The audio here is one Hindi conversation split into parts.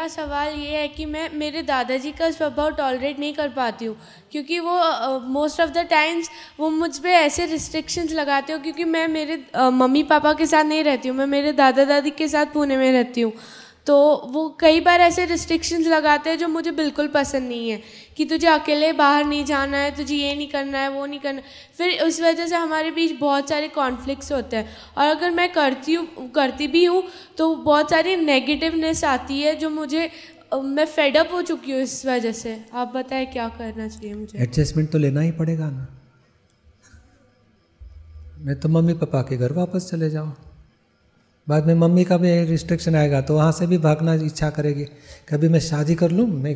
मेरा सवाल ये है कि मैं मेरे दादाजी का स्वभाव टॉलरेट नहीं कर पाती हूँ, क्योंकि वो मोस्ट ऑफ द टाइम्स वो मुझ पे ऐसे रिस्ट्रिक्शंस लगाते हो, क्योंकि मैं मेरे मम्मी पापा के साथ नहीं रहती हूँ, मैं मेरे दादा दादी के साथ पुणे में रहती हूँ। तो वो कई बार ऐसे रिस्ट्रिक्शंस लगाते हैं जो मुझे बिल्कुल पसंद नहीं है, कि तुझे अकेले बाहर नहीं जाना है, तुझे ये नहीं करना है, वो नहीं करना। फिर उस वजह से हमारे बीच बहुत सारे कॉन्फ्लिक्ट्स होते हैं, और अगर मैं करती भी हूँ तो बहुत सारी नेगेटिवनेस आती है जो मुझे, मैं फेड अप हो चुकी हूँ इस वजह से। आप बताएं क्या करना चाहिए मुझे? एडजस्टमेंट तो लेना ही पड़ेगा ना। मैं तो मम्मी पापा के घर वापस चले जाऊँ, बाद में मम्मी का भी रिस्ट्रिक्शन आएगा तो वहाँ से भी भागना इच्छा करेगी। कभी मैं शादी कर लूँ, मैं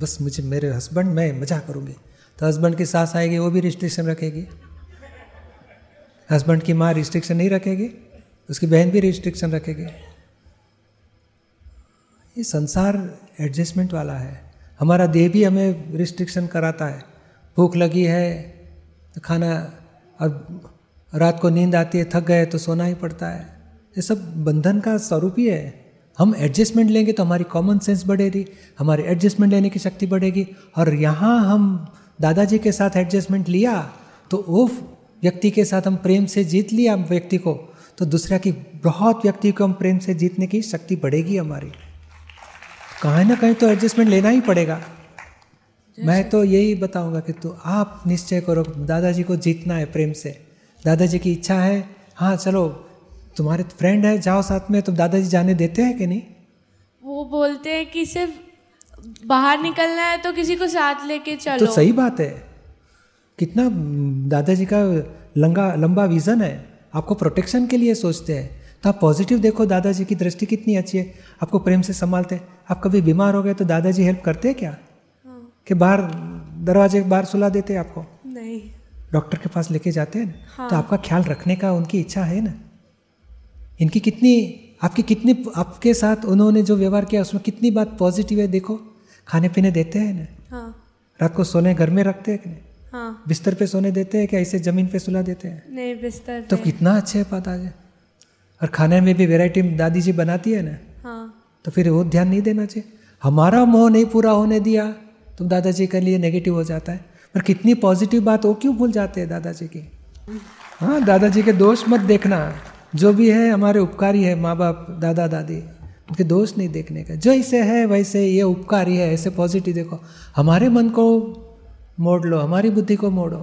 बस मुझे मेरे हस्बैंड, मैं मजा करूँगी, तो हस्बैंड की सास आएगी वो भी रिस्ट्रिक्शन रखेगी, हस्बैंड की माँ रिस्ट्रिक्शन नहीं रखेगी, उसकी बहन भी रिस्ट्रिक्शन रखेगी। ये संसार एडजस्टमेंट वाला है। हमारा देह भी हमें रिस्ट्रिक्शन कराता है। भूख लगी है तो खाना, और रात को नींद आती है, थक गए तो सोना ही पड़ता है। ये सब बंधन का स्वरूप ही है। हम एडजस्टमेंट लेंगे तो हमारी कॉमन सेंस बढ़ेगी, हमारी एडजस्टमेंट लेने की शक्ति बढ़ेगी। और यहाँ हम दादाजी के साथ एडजस्टमेंट लिया तो वो व्यक्ति के साथ हम प्रेम से जीत लिया व्यक्ति को, तो दूसरा की बहुत व्यक्ति को हम प्रेम से जीतने की शक्ति बढ़ेगी हमारी। कहीं ना कहीं तो एडजस्टमेंट लेना ही पड़ेगा। मैं तो यही बताऊँगा कि तो आप निश्चय करो, दादाजी को जीतना है प्रेम से। दादाजी की इच्छा है, हाँ चलो तुम्हारे फ्रेंड है जाओ साथ में, तो दादाजी जाने देते हैं कि नहीं? वो बोलते हैं कि सिर्फ बाहर निकलना है तो किसी को साथ लेके चलो। तो सही बात है, कितना दादाजी का लंबा विजन है, आपको प्रोटेक्शन के लिए सोचते हैं। तो आप पॉजिटिव देखो, दादाजी की दृष्टि कितनी अच्छी है, आपको प्रेम से संभालते हैं। आप कभी बीमार हो गए तो दादाजी हेल्प करते हैं क्या? हाँ। कि बाहर दरवाजे के बाहर सुला देते हैं आपको? नहीं, डॉक्टर के पास लेके जाते हैं ना। हाँ। तो आपका ख्याल रखने का उनकी इच्छा है ना। इनकी कितनी आपके साथ उन्होंने जो व्यवहार किया उसमें कितनी बात पॉजिटिव है। देखो, खाने पीने देते हैं ना। हाँ। रात को सोने घर में रखते हैं कि नहीं? हाँ। बिस्तर पे सोने देते हैं कि ऐसे जमीन पे सुला देते हैं? नहीं, बिस्तर पे। तो कितना अच्छे है पता है। और खाने में भी वेराइटी दादी जी बनाती है ना। हाँ। तो फिर वो ध्यान नहीं देना चाहिए। हमारा मोह नहीं पूरा होने दिया तो दादाजी के लिए नेगेटिव हो जाता है, पर कितनी पॉजिटिव बात वो क्यों भूल जाते हैं दादाजी की। हाँ, दादाजी के दोष मत देखना, जो भी है हमारे उपकारी है। माँ बाप दादा दादी, उनके दोष नहीं देखने का, जैसे है वैसे ये उपकारी है, ऐसे पॉजिटिव देखो। हमारे मन को मोड़ लो, हमारी बुद्धि को मोड़ो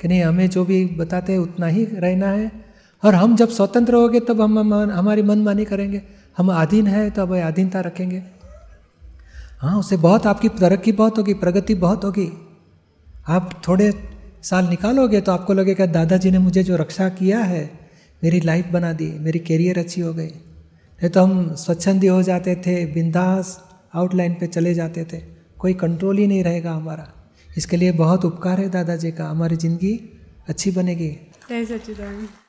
कि नहीं, हमें जो भी बताते हैं उतना ही रहना है। और हम जब स्वतंत्र होंगे तब हम हमारी मनमानी करेंगे। हम अधीन है तो अब अधीनता रखेंगे। हाँ, उससे बहुत आपकी तरक्की बहुत होगी, प्रगति बहुत होगी। आप थोड़े साल निकालोगे तो आपको लगेगा दादाजी ने मुझे जो रक्षा किया है, मेरी लाइफ बना दी, मेरी कैरियर अच्छी हो गई। नहीं तो हम स्वच्छंदी हो जाते थे, बिंदास आउटलाइन पे चले जाते थे, कोई कंट्रोल ही नहीं रहेगा हमारा। इसके लिए बहुत उपकार है दादाजी का, हमारी ज़िंदगी अच्छी बनेगी।